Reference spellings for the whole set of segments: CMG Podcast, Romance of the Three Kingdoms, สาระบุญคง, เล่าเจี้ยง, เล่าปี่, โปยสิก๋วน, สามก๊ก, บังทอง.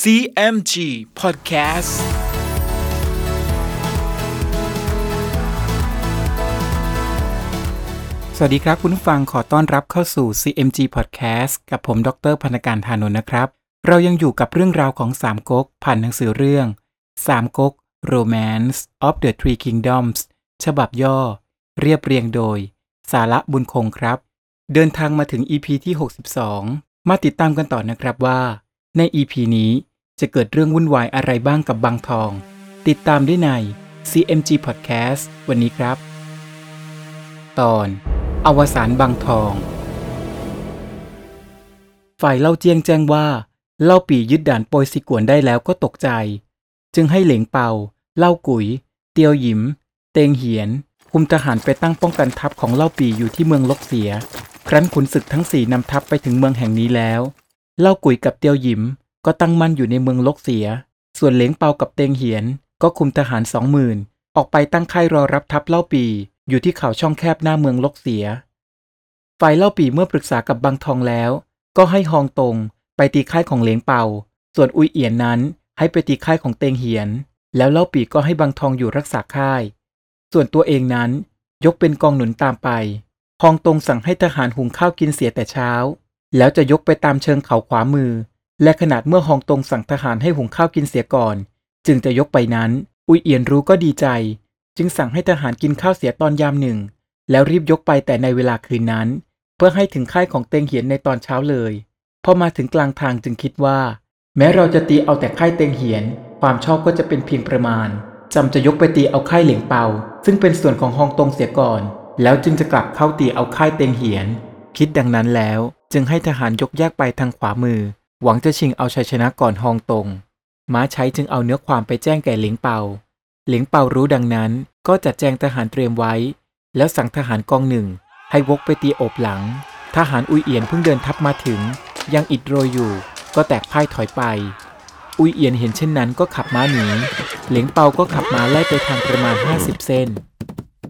CMG Podcastสวัสดีครับคุณผู้ฟังขอต้อนรับเข้าสู่ CMG Podcast กับผมดร.พรรณการธานนท์นะครับเรายังอยู่กับเรื่องราวของสามก๊กผ่านหนังสือเรื่องสามก๊ก Romance of the Three Kingdoms ฉบับย่อเรียบเรียงโดยสาระบุญคงครับเดินทางมาถึง EP ที่62มาติดตามกันต่อนะครับว่าใน EP นี้จะเกิดเรื่องวุ่นวายอะไรบ้างกับบางทองติดตามได้ใน CMG Podcast วันนี้ครับตอนอวสานบางทองฝ่ายเล่าเจียงแจ้งว่าเล่าปี่ยึดด่านโปยสิกวนได้แล้วก็ตกใจจึงให้เหลงเปาเล่ากุ๋ยเตียวหยิมเตงเหียนคุมทหารไปตั้งป้องกันทัพของเล่าปี่อยู่ที่เมืองลกเสียครั้นขุนศึกทั้งสี่นำทัพไปถึงเมืองแห่งนี้แล้วเล่ากุ๋ยกับเตียวหยิมก็ตั้งมั่นอยู่ในเมืองลกเสียส่วนเหลงเปากับเตงเหียนก็คุมทหาร 20,000 ออกไปตั้งค่ายรอรับทัพเล่าปี่อยู่ที่เขาช่องแคบหน้าเมืองลกเสียฝ่ายเล่าปี่เมื่อปรึกษากับบางทองแล้วก็ให้ฮองตงไปตีค่ายของเหลงเปาส่วนอุยเอียนนั้นให้ไปตีค่ายของเตงเหียนแล้วเล่าปี่ก็ให้บางทองอยู่รักษาค่ายส่วนตัวเองนั้นยกเป็นกองหนุนตามไปฮองตงสั่งให้ทหารหุงข้าวกินเสียแต่เช้าแล้วจะยกไปตามเชิงเขาขวามือและขนาดเมื่อฮองตงสั่งทหารให้หุงข้าวกินเสียก่อนจึงจะยกไปนั้นอุยเอียนรู้ก็ดีใจจึงสั่งให้ทหารกินข้าวเสียตอนยามหนึ่งแล้วรีบยกไปแต่ในเวลาคืนนั้นเพื่อให้ถึงค่ายของเตงเหียนในตอนเช้าเลยพอมาถึงกลางทางจึงคิดว่าแม้เราจะตีเอาแต่ค่ายเตงเหียนความชอบก็จะเป็นเพียงประมาณจำจะยกไปตีเอาค่ายเหลียงเปาซึ่งเป็นส่วนของฮองตงเสียก่อนแล้วจึงจะกลับเข้าตีเอาค่ายเตงเหียนคิดดังนั้นแล้วจึงให้ทหารยกแยกไปทางขวามือหวังจะชิงเอาชัยชนะก่อนฮองตงม้าใช้จึงเอาเนื้อความไปแจ้งแก่เหลียงเปาเหลียงเปารู้ดังนั้นก็จัดแจงทหารเตรียมไว้แล้วสั่งทหารกองหนึ่งให้วกไปตีโอบหลังทหารอุยเอียนเพิ่งเดินทัพมาถึงยังอิดโรยอยู่ก็แตกพ่ายถอยไปอุยเอียนเห็นเช่นนั้นก็ขับม้าหนีเหลียงเปาก็ขับม้าไล่ไปทางประมาณ50เส้น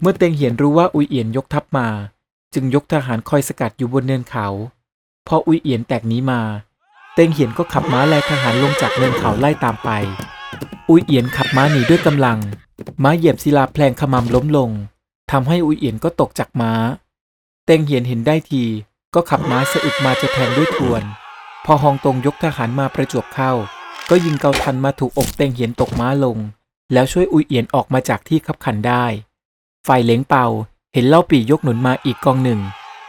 เมื่อเตงเหียนรู้ว่าอุยเอียนยกทัพมาจึงยกทหารคอยสกัดอยู่บนเนินเขาพออุยเอียนแตกหนีมาเตงเหียนก็ขับม้าไล่ทหารลงจากเนินเขาไล่ตามไปอุยเอียนขับม้าหนีด้วยกำลังม้าเหยียบศิลาแพลงขมำล้มลงทำให้อุยเอียนก็ตกจากม้าเตงเหียนเห็นได้ทีก็ขับม้าสะอึกมาจะแทงด้วยทวนพอฮองตงยกทหารมาประจวบเข้าก็ยิงเกาทันมาถูกอกเตงเหียนตกม้าลงแล้วช่วยอุยเอียนออกมาจากที่คับขันได้ฝ่ายเหลียงเปาเห็นเล่าปี่ยกหนุนมาอีกกองหนึ่ง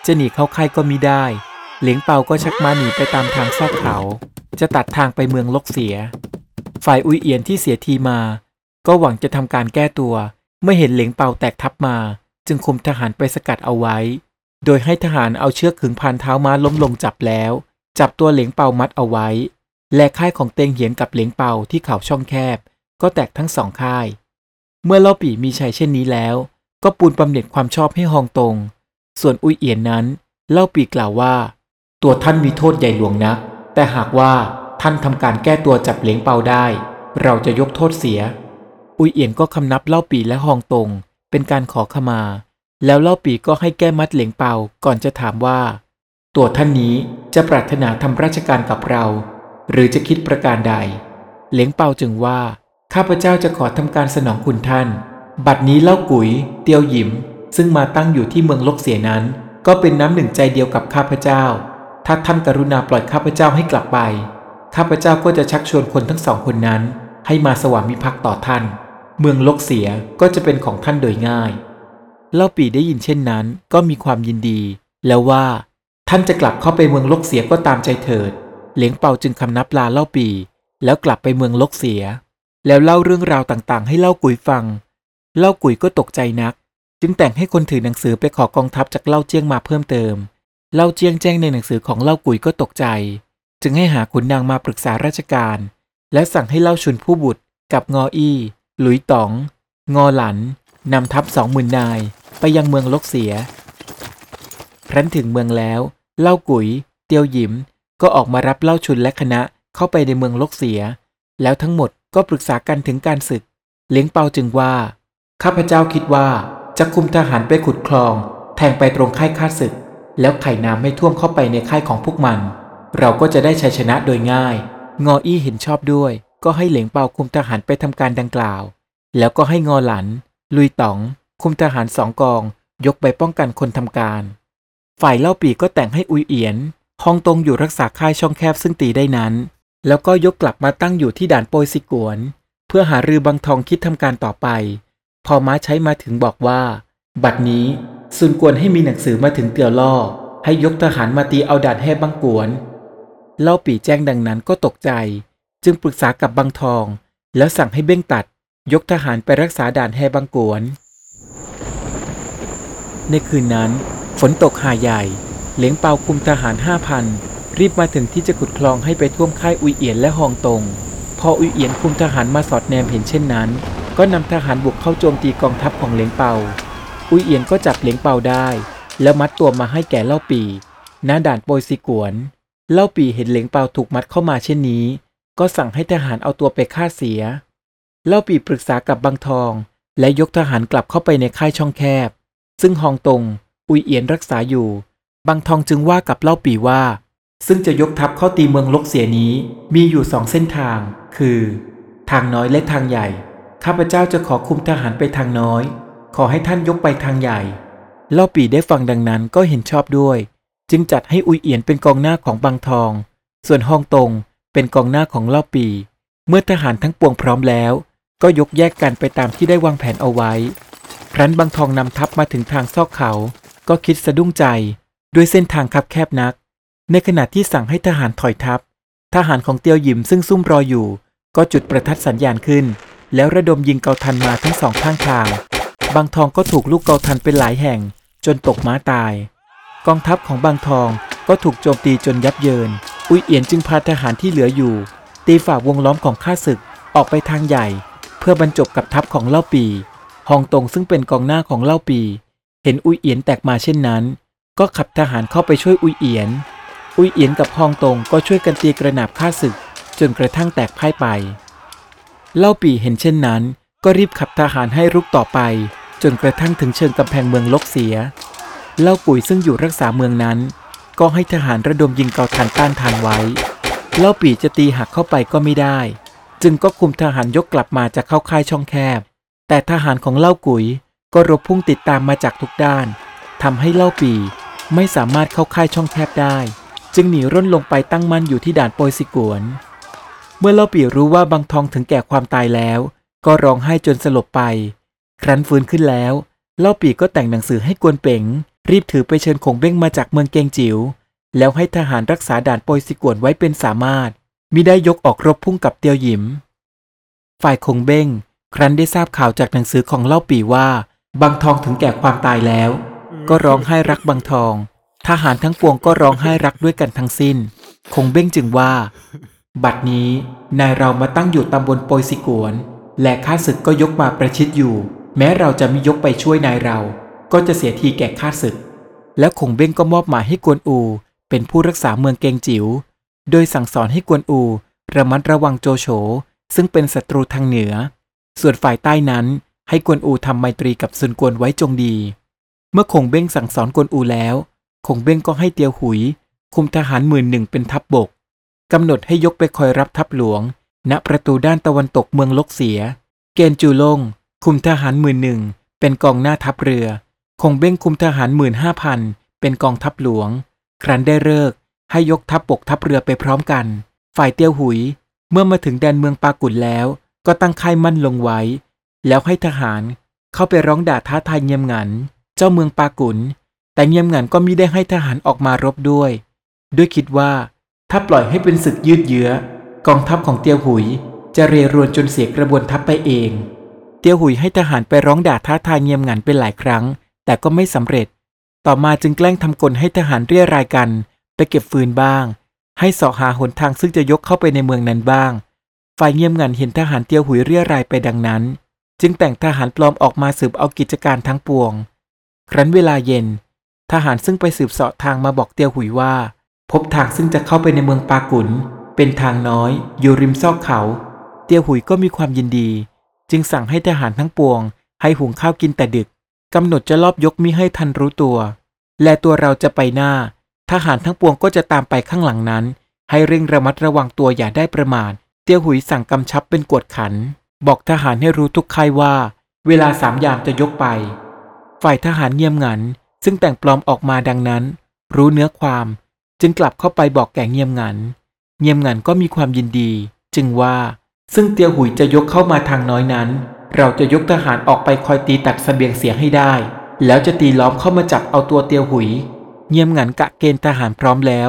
จะหนีเข้าค่ายก็มิได้เหลียงเปาก็ชักม้าหนีไปตามทางซอกเขาจะตัดทางไปเมืองลกเสียฝ่ายอุยเอียนที่เสียทีมาก็หวังจะทำการแก้ตัวเมื่อเห็นเหลียงเปาแตกทับมาจึงคุมทหารไปสกัดเอาไว้โดยให้ทหารเอาเชือกขึงพันเท้าม้าล้มลงจับแล้วจับตัวเหลียงเปามัดเอาไว้และค่ายของเตงเหียนกับเหลียงเปาที่เขาช่องแคบก็แตกทั้งสองค่ายเมื่อเล่าปี่มีชัยเช่นนี้แล้วก็ปูนบำเหน็จความชอบให้ฮองตงส่วนอุยเอียนนั้นเล่าปี่กล่าวว่าตัวท่านมีโทษใหญ่หลวงนักแต่หากว่าท่านทำการแก้ตัวจับเหลียงเปาได้เราจะยกโทษเสียอุยเอียนก็คำนับเล่าปี่และฮองตงเป็นการขอขมาแล้วเล่าปี่ก็ให้แก้มัดเหลียงเปาก่อนจะถามว่าตัวท่านนี้จะปรารถนาทำราชการกับเราหรือจะคิดประการใดเหลียงเปาจึงว่าข้าพเจ้าจะขอทำการสนองคุณท่านบัดนี้เล่ากุ๋ยเตียวหยิมซึ่งมาตั้งอยู่ที่เมืองลกเสียนั้นก็เป็นน้ำหนึ่งใจเดียวกับข้าพเจ้าถ้าท่านกรุณาปล่อยข้าพเจ้าให้กลับไปข้าพเจ้าก็จะชักชวนคนทั้งสองคนนั้นให้มาสวามิภักดิ์ต่อท่านเมืองลกเสียก็จะเป็นของท่านโดยง่ายเล่าปี่ได้ยินเช่นนั้นก็มีความยินดีแล้วว่าท่านจะกลับเข้าไปเมืองลกเสียก็ตามใจเถิดเหลียงเปาจึงคำนับลาเล่าปี่แล้วกลับไปเมืองลกเสียแล้วเล่าเรื่องราวต่างๆให้เล่ากุ๋ยฟังเล่ากุ๋ยก็ตกใจนักจึงแต่งให้คนถือหนังสือไปขอกองทัพจากเล่าเจี้ยงมาเพิ่มเติมเล่าเจี้ยงแจ้งในหนังสือของเล่ากุ๋ยก็ตกใจจึงให้หาขุนนางมาปรึกษาราชการและสั่งให้เล่าชุนผู้บุตรกับงออี้หลุยต๋องงอหลันนำทัพ 20,000 นายไปยังเมืองลกเสียครั้นถึงเมืองแล้วเล่ากุ๋ยเตียวหยิมก็ออกมารับเล่าชุนและคณะเข้าไปในเมืองลกเสียแล้วทั้งหมดก็ปรึกษากันถึงการศึกเหลียงเปาจึงว่าข้าพเจ้าคิดว่าจะคุมทหารไปขุดคลองแทงไปตรงค่ายข้าศึกแล้วไขน้ำให้ท่วมเข้าไปในค่ายของพวกมันเราก็จะได้ชัยชนะโดยง่าย งออี้เห็นชอบด้วยก็ให้เหลียงเปาคุมทหารไปทำการดังกล่าวแล้วก็ให้งอหลันลุยต๋องคุมทหาร2กองยกไปป้องกันคนทำการฝ่ายเล่าปี่ก็แต่งให้อุยเอียนฮองตงอยู่รักษาค่ายช่องแคบซึ่งตีได้นั้นแล้วก็ยกกลับมาตั้งอยู่ที่ด่านโปยสิกวนเพื่อหารือบังทองคิดทำการต่อไปพอม้าใช้มาถึงบอกว่าบัดนี้ซุนกวนให้มีหนังสือมาถึงเตี่ยวล่อให้ยกทหารมาตีเอาด่านแห่บังกวนเล่าปี่แจ้งดังนั้นก็ตกใจจึงปรึกษากับบังทองแล้วสั่งให้เบ้งตัดยกทหารไปรักษาด่านแห่บังกวนในคืนนั้นฝนตกหาใหญ่เหลียงเปาคุมทหาร 5,000 รีบมาถึงที่จะขุดคลองให้ไปท่วมค่ายอุยเอียนและฮองตงพออุยเอียนคุมทหารมาสอดแนมเห็นเช่นนั้นก็นำทหารบุกเข้าโจมตีกองทัพของเหลียงเปาอุยเอียนก็จับเหลียงเปาได้แล้วมัดตัวมาให้แก่เล่าปี่ณด่านโปยสิกวนเล่าปี่เห็นเหลียงเปาถูกมัดเข้ามาเช่นนี้ก็สั่งให้ทหารเอาตัวไปฆ่าเสียเล่าปี่ปรึกษากับบังทองและยกทหารกลับเข้าไปในค่ายช่องแคบซึ่งฮองตงอุยเอียนรักษาอยู่บังทองจึงว่ากับเล่าปี่ว่าซึ่งจะยกทัพเข้าตีเมืองลกเสียนี้มีอยู่2เส้นทางคือทางน้อยและทางใหญ่ข้าพเจ้าจะขอคุมทหารไปทางน้อยขอให้ท่านยกไปทางใหญ่เล่าปี่ได้ฟังดังนั้นก็เห็นชอบด้วยจึงจัดให้อุยเอียนเป็นกองหน้าของบังทองส่วนฮองตงเป็นกองหน้าของเล่าปี่เมื่อทหารทั้งปวงพร้อมแล้วก็ยกแยกกันไปตามที่ได้วางแผนเอาไว้ครั้นบังทองนำทัพมาถึงทางซอกเขาก็คิดสะดุ้งใจด้วยเส้นทางคับแคบนักในขณะที่สั่งให้ทหารถอยทัพทหารของเตียวหยิมซึ่งซุ่มรออยู่ก็จุดประทัดสัญญาณขึ้นแล้วระดมยิงเกาทันมาทั้งสองข้างทางบังทองก็ถูกลูกเกาทันเป็นหลายแห่งจนตกม้าตายกองทัพของบังทองก็ถูกโจมตีจนยับเยินอุยเอียนจึงพาทหารที่เหลืออยู่ตีฝ่าวงล้อมของข้าศึกออกไปทางใหญ่เพื่อบรรจบกับทัพของเล่าปี่ฮองตงซึ่งเป็นกองหน้าของเล่าปี่เห็นอุยเอียนแตกมาเช่นนั้นก็ขับทหารเข้าไปช่วยอุยเอียนอุยเอียนกับฮองตงก็ช่วยกันตีกระหนาบข้าศึกจนกระทั่งแตกพ่ายไปเล่าปี่เห็นเช่นนั้นก็รีบขับทหารให้รุกต่อไปจนกระทั่งถึงเชิงกำแพงเมืองลกเสียเล่าปุ๋ยซึ่งอยู่รักษาเมืองนั้นก็ให้ทหารระดมยิงเกาทันต้านทานไว้เล่าปี่จะตีหักเข้าไปก็ไม่ได้จึงก็คุมทหารยกกลับมาจะเข้าค่ายช่องแคบแต่ทหารของเล่ากุ๋ยก็รบพุ่งติดตามมาจากทุกด้านทำให้เล่าปี่ไม่สามารถเข้าค่ายช่องแคบได้จึงหนีร่นลงไปตั้งมั่นอยู่ที่ด่านโปยสิกวนเมื่อเล่าปี่รู้ว่าบังทองถึงแก่ความตายแล้วก็ร้องไห้จนสลบไปครั้นฟื้นขึ้นแล้วเล่าปี่ก็แต่งหนังสือให้กวนเป๋งรีบถือไปเชิญคงเบ้งมาจากเมืองเกงจิ๋วแล้วให้ทหารรักษาด่านโปยสิกวนไว้เป็นสามารถมิได้ยกออกรบพุ่งกับเตียวหยิมฝ่ายคงเบ้งครั้นได้ทราบข่าวจากหนังสือของเล่าปี่ว่าบังทองถึงแก่ความตายแล้วก็ร้องไห้รักบังทองทหารทั้งปวงก็ร้องไห้รักด้วยกันทั้งสิ้นคงเบ้งจึงว่าบัดนี้นายเรามาตั้งอยู่ตำบลโปยสิกวนและข้าศึกก็ยกมาประชิดอยู่แม้เราจะไม่ยกไปช่วยนายเราก็จะเสียทีแก่ข้าศึกแล้วคงเบ้งก็มอบหมายให้กวนอูเป็นผู้รักษาเมืองเกงจิ๋วโดยสั่งสอนให้กวนอูระมัดระวังโจโฉซึ่งเป็นศัตรูทางเหนือส่วนฝ่ายใต้นั้นให้กวนอูทำไมตรีกับซุนกวนไว้จงดีเมื่อคงเบ้งสั่งสอนกวนอูแล้วคงเบ้งก็ให้เตียวหุยคุมทหาร11,000เป็นทัพบกกำหนดให้ยกไปคอยรับทัพหลวงณประตูด้านตะวันตกเมืองลกเสียเกณฑ์จูลงคุมทหาร11,000เป็นกองหน้าทัพเรือคงเบ้งคุมทหาร15,000เป็นกองทัพหลวงครั้นได้เลิกให้ยกทัพบกทัพเรือไปพร้อมกันฝ่ายเตียวหุยเมื่อมาถึงแดนเมืองปากุ่นแล้วก็ตั้งค่ายมั่นลงไว้แล้วให้ทหารเข้าไปร้องด่าท้าทายเงียมหงันเจ้าเมืองปากุ่นแต่เงียมหงันก็มิได้ให้ทหารออกมารบด้วยคิดว่าถ้าปล่อยให้เป็นศึกยืดเยื้อกองทัพของเตียวหุยจะเรรวนจนเสียกระบวนทัพไปเองเตียวหุยให้ทหารไปร้องด่าท้าทายเงียมหงันเป็นหลายครั้งแต่ก็ไม่สำเร็จต่อมาจึงแกล้งทำกลให้ทหารเรี่ยรายกันไปเก็บฟืนบ้างให้เสาะหาหนทางซึ่งจะยกเข้าไปในเมืองนั้นบ้างฝ่ายเงียมหงันเห็นทหารเตียวหุยเรี่ยรายไปดังนั้นจึงแต่งทหารปลอมออกมาสืบเอากิจการทั้งปวงครั้นเวลาเย็นทหารซึ่งไปสืบเสาะทางมาบอกเตียวหุยว่าพบทางซึ่งจะเข้าไปในเมืองปากุ่นเป็นทางน้อยอยู่ริมซอกเขาเตียวหุยก็มีความยินดีจึงสั่งให้ทหารทั้งปวงให้หุงข้าวกินแต่ดึกกำหนดจะลอบยกมิให้ทันรู้ตัวและตัวเราจะไปหน้าทหารทั้งปวงก็จะตามไปข้างหลังนั้น ให้เร่งระมัดระวังตัวอย่าได้ประมาทเตี้ยหุยสั่งกำชับเป็นกวดขันบอกทหารให้รู้ทุกค่ายว่าเวลาสามยามจะยกไปฝ่ายทหารเงียบงันซึ่งแต่งปลอมออกมาดังนั้นรู้เนื้อความจึงกลับเข้าไปบอกแก่เงียบงันก็มีความยินดีจึงว่าซึ่งเตียวหุยจะยกเข้ามาทางน้อยนั้นเราจะยกทหารออกไปคอยตีตักเสบียงเสียให้ได้แล้วจะตีล้อมเข้ามาจับเอาตัวเตียวหุยเงียบงันกะเกณฑ์ทหารพร้อมแล้ว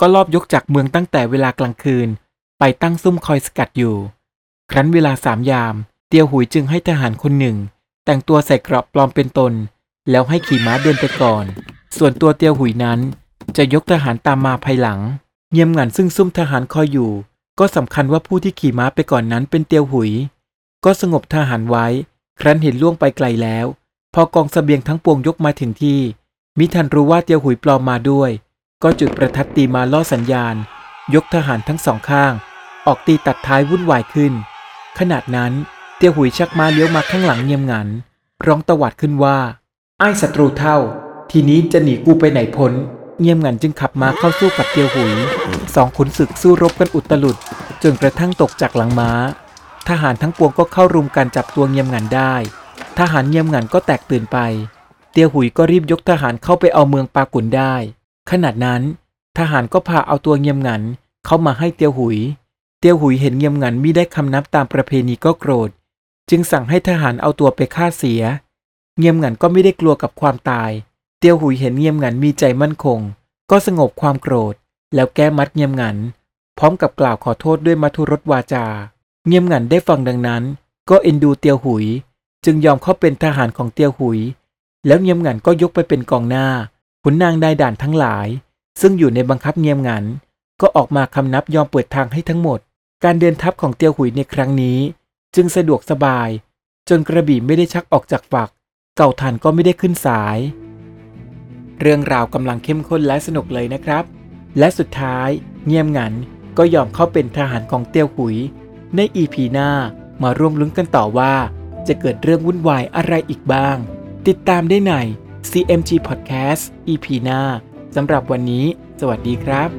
ก็ลอบยกจากเมืองตั้งแต่เวลากลางคืนไปตั้งซุ่มคอยสกัดอยู่ครั้นเวลาสามยามเตียวหุยจึงให้ทหารคนหนึ่งแต่งตัวใส่เกราะปลอมเป็นตนแล้วให้ขี่ม้าเดินไปก่อนส่วนตัวเตียวหุยนั้นจะยกทหารตามมาภายหลังเงียบงันซึ่งซุ่มทหารคอยอยู่ก็สำคัญว่าผู้ที่ขี่ม้าไปก่อนนั้นเป็นเตียวหุยก็สงบทหารไว้ครั้นเห็นล่วงไปไกลแล้วพอกองเสบียงทั้งปวงยกมาถึงที่มิทันรู้ว่าเตียวหุยปลอมมาด้วยก็จุดประทัดตีมาล่อสัญญาณยกทหารทั้งสองข้างออกตีตัดท้ายวุ่นวายขึ้นขณะนั้นเตียวหุยชักม้าเลี้ยวมาข้างหลังเงียบงันร้องตวาดขึ้นว่าไอ้ศัตรูเท่าทีนี้จะหนีกูไปไหนพ้นเงียบงันจึงขับม้าเข้าสู้กับเตียวหุยสองขุนศึกสู้รบกันอุตลุดจนกระทั่งตกจากหลังม้าทหารทั้งปวงก็เข้ารุมกันจับตัวเงียบงันได้ทหารเงียบงันก็แตกตื่นไปเตียวหุยก็รีบยกทหารเข้าไปเอาเมืองปากุนได้ขณะนั้นทหารก็พาเอาตัวเงียบงันเข้ามาให้เตียวหุยเห็นเงียบงันมิได้คำนับตามประเพณีก็โกรธจึงสั่งให้ทหารเอาตัวไปฆ่าเสียเงียบงันก็ไม่ได้กลัวกับความตายเตียวหุยเห็นเงียบงันมีใจมั่นคงก็สงบความโกรธแล้วแก้มัดเงียบงันพร้อมกับกล่าวขอโทษด้วยมัทุรสวาจาเงียบงันได้ฟังดังนั้นก็เอ็นดูเตียวหุยจึงยอมเข้าเป็นทหารของเตียวหุยแล้วเงียบงันก็ยกไปเป็นกองหน้าขุนนางนายด่านทั้งหลายซึ่งอยู่ในบังคับเงียบงันก็ออกมาคำนับยอมเปิดทางให้ทั้งหมดการเดินทัพของเตียวหุยในครั้งนี้จึงสะดวกสบายจนกระบี่ไม่ได้ชักออกจากฝักเก่าทันก็ไม่ได้ขึ้นสายเรื่องราวกำลังเข้มข้นและสนุกเลยนะครับและสุดท้ายเงียบงันก็ยอมเข้าเป็นทหารของเตียวหุยใน EP หน้ามาร่วมลุ้นกันต่อว่าจะเกิดเรื่องวุ่นวายอะไรอีกบ้างติดตามได้ใน CMG Podcast EP หน้าสำหรับวันนี้สวัสดีครับ